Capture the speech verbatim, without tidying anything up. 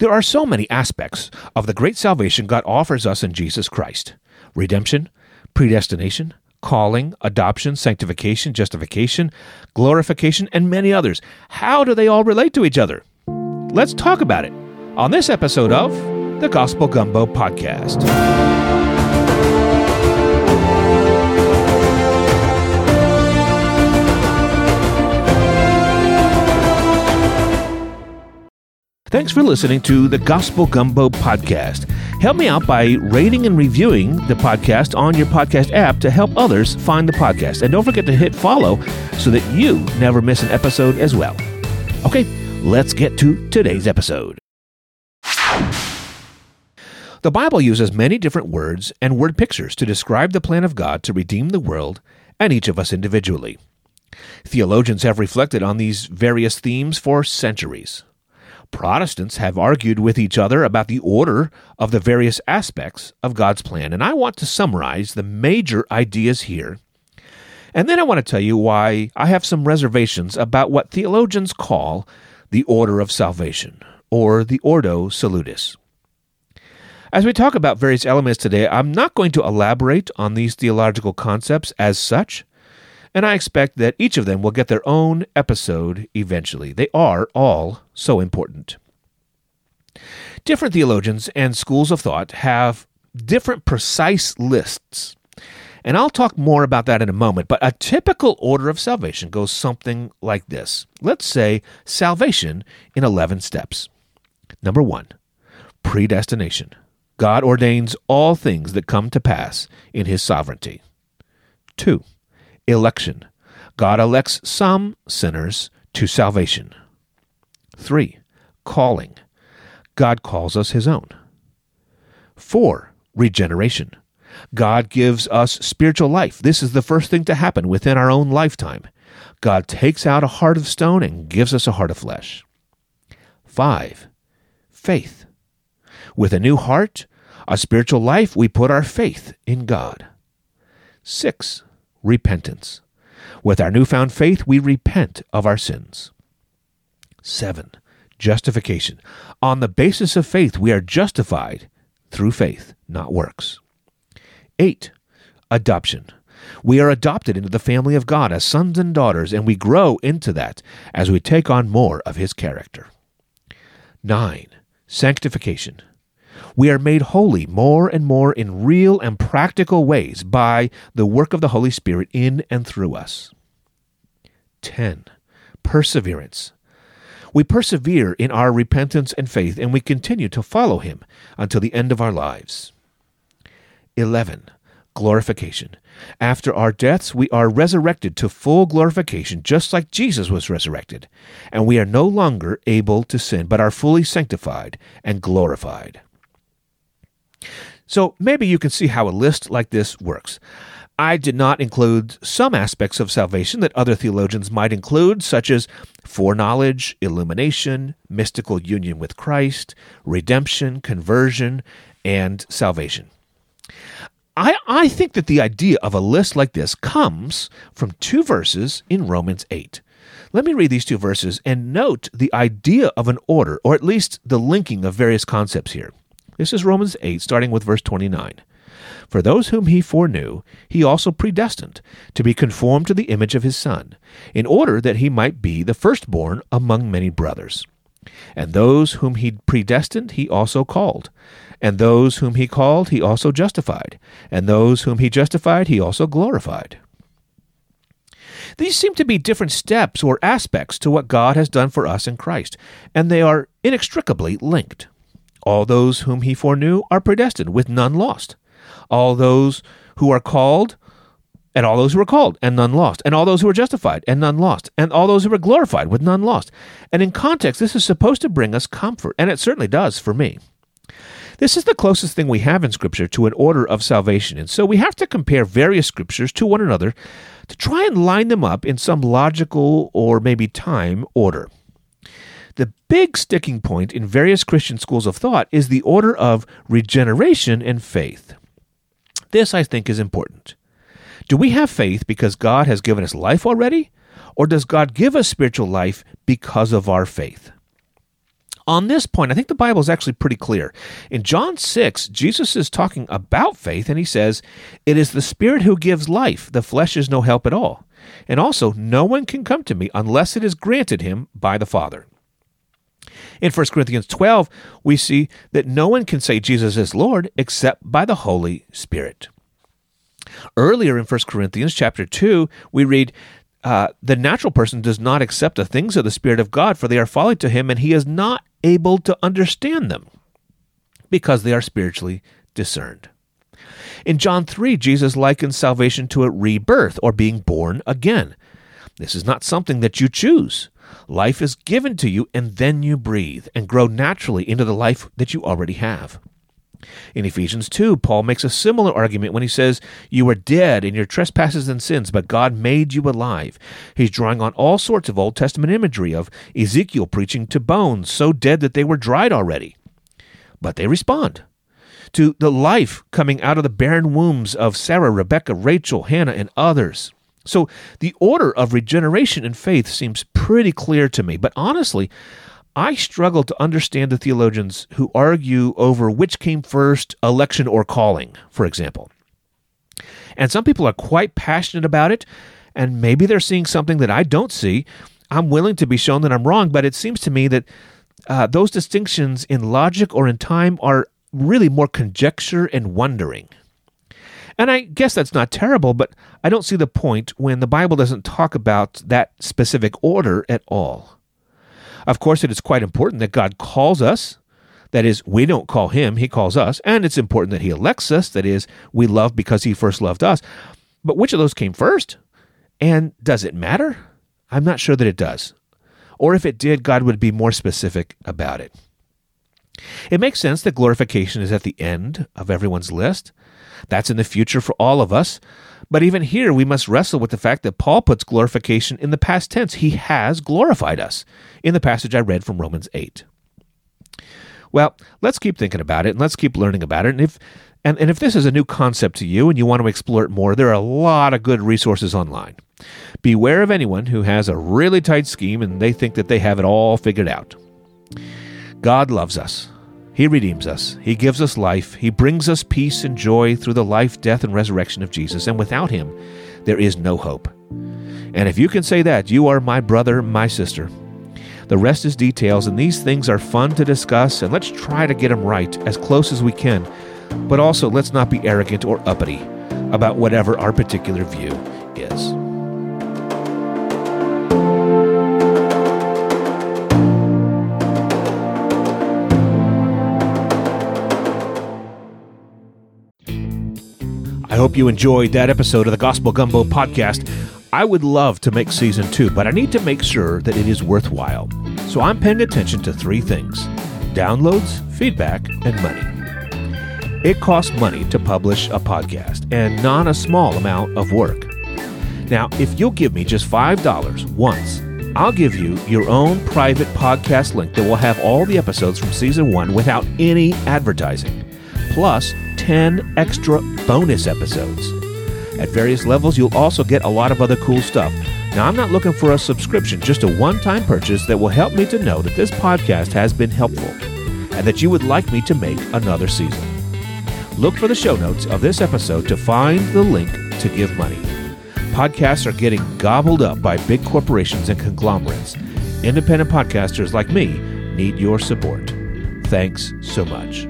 There are so many aspects of the great salvation God offers us in Jesus Christ. Redemption, predestination, calling, adoption, sanctification, justification, glorification, and many others. How do they all relate to each other? Let's talk about it on this episode of the Gospel Gumbo Podcast. Thanks for listening to the Gospel Gumbo Podcast. Help me out by rating and reviewing the podcast on your podcast app to help others find the podcast. And don't forget to hit follow so that you never miss an episode as well. Okay, let's get to today's episode. The Bible uses many different words and word pictures to describe the plan of God to redeem the world and each of us individually. Theologians have reflected on these various themes for centuries. Protestants have argued with each other about the order of the various aspects of God's plan, and I want to summarize the major ideas here. And then I want to tell you why I have some reservations about what theologians call the order of salvation, or the ordo salutis. As we talk about various elements today, I'm not going to elaborate on these theological concepts as such, and I expect that each of them will get their own episode eventually. They are all so important. Different theologians and schools of thought have different precise lists, and I'll talk more about that in a moment, but a typical order of salvation goes something like this. Let's say salvation in eleven steps. Number one, predestination. God ordains all things that come to pass in His sovereignty. Two, election. God elects some sinners to salvation. Three, calling. God calls us His own. Four, regeneration. God gives us spiritual life. This is the first thing to happen within our own lifetime. God takes out a heart of stone and gives us a heart of flesh. Five, faith. With a new heart, a spiritual life, we put our faith in God. Six, repentance. With our newfound faith, we repent of our sins. Seven, justification. On the basis of faith, we are justified through faith, not works. Eight, adoption. We are adopted into the family of God as sons and daughters, and we grow into that as we take on more of His character. Nine, sanctification. We are made holy more and more in real and practical ways by the work of the Holy Spirit in and through us. ten. Perseverance. We persevere in our repentance and faith, and we continue to follow Him until the end of our lives. eleven. Glorification. After our deaths, we are resurrected to full glorification, just like Jesus was resurrected, and we are no longer able to sin, but are fully sanctified and glorified. So maybe you can see how a list like this works. I did not include some aspects of salvation that other theologians might include, such as foreknowledge, illumination, mystical union with Christ, redemption, conversion, and salvation. I, I think that the idea of a list like this comes from two verses in Romans eight. Let me read these two verses and note the idea of an order, or at least the linking of various concepts here. This is Romans eight, starting with verse twenty-nine. For those whom He foreknew, He also predestined to be conformed to the image of His Son, in order that He might be the firstborn among many brothers. And those whom He predestined, He also called. And those whom He called, He also justified. And those whom He justified, He also glorified. These seem to be different steps or aspects to what God has done for us in Christ, and they are inextricably linked. All those whom He foreknew are predestined, with none lost. All those who are called, and all those who are called, and none lost. And all those who are justified, and none lost. And all those who are glorified, with none lost. And in context, this is supposed to bring us comfort, and it certainly does for me. This is the closest thing we have in Scripture to an order of salvation, and so we have to compare various Scriptures to one another to try and line them up in some logical or maybe time order. The big sticking point in various Christian schools of thought is the order of regeneration and faith. This, I think, is important. Do we have faith because God has given us life already, or does God give us spiritual life because of our faith? On this point, I think the Bible is actually pretty clear. In John six, Jesus is talking about faith, and he says, "It is the Spirit who gives life. The flesh is no help at all. And also, no one can come to me unless it is granted him by the Father." In First Corinthians twelve, we see that no one can say Jesus is Lord except by the Holy Spirit. Earlier in First Corinthians chapter two, we read, uh, "The natural person does not accept the things of the Spirit of God, for they are folly to him, and he is not able to understand them, because they are spiritually discerned." In John three, Jesus likens salvation to a rebirth, or being born again. This is not something that you choose. Life is given to you, and then you breathe and grow naturally into the life that you already have. In Ephesians two, Paul makes a similar argument when he says, "You were dead in your trespasses and sins, but God made you alive." He's drawing on all sorts of Old Testament imagery of Ezekiel preaching to bones so dead that they were dried already. But they respond to the life coming out of the barren wombs of Sarah, Rebecca, Rachel, Hannah, and others. So the order of regeneration and faith seems pretty clear to me, but honestly, I struggle to understand the theologians who argue over which came first, election or calling, for example. And some people are quite passionate about it, and maybe they're seeing something that I don't see. I'm willing to be shown that I'm wrong, but it seems to me that uh, those distinctions in logic or in time are really more conjecture and wondering. And I guess that's not terrible, but I don't see the point when the Bible doesn't talk about that specific order at all. Of course, it is quite important that God calls us. That is, we don't call him, he calls us. And it's important that he elects us. That is, we love because he first loved us. But which of those came first? And does it matter? I'm not sure that it does. Or if it did, God would be more specific about it. It makes sense that glorification is at the end of everyone's list. That's in the future for all of us. But even here, we must wrestle with the fact that Paul puts glorification in the past tense. He has glorified us in the passage I read from Romans eight. Well, let's keep thinking about it, and let's keep learning about it. And if and, and if this is a new concept to you and you want to explore it more, there are a lot of good resources online. Beware of anyone who has a really tight scheme and they think that they have it all figured out. God loves us. He redeems us. He gives us life. He brings us peace and joy through the life, death, and resurrection of Jesus. And without him, there is no hope. And if you can say that, you are my brother, my sister. The rest is details, and these things are fun to discuss, and let's try to get them right as close as we can. But also, let's not be arrogant or uppity about whatever our particular view is. I hope you enjoyed that episode of the Gospel Gumbo Podcast. I would love to make season two, but I need to make sure that it is worthwhile. So I'm paying attention to three things: downloads, feedback, and money. It costs money to publish a podcast, and not a small amount of work. Now, if you'll give me just five dollars once, I'll give you your own private podcast link that will have all the episodes from season one without any advertising, plus ten extra bonus episodes. At various levels, you'll also get a lot of other cool stuff. Now, I'm not looking for a subscription, just a one-time purchase that will help me to know that this podcast has been helpful and that you would like me to make another season. Look for the show notes of this episode to find the link to give money. Podcasts are getting gobbled up by big corporations and conglomerates. Independent podcasters like me need your support. Thanks so much.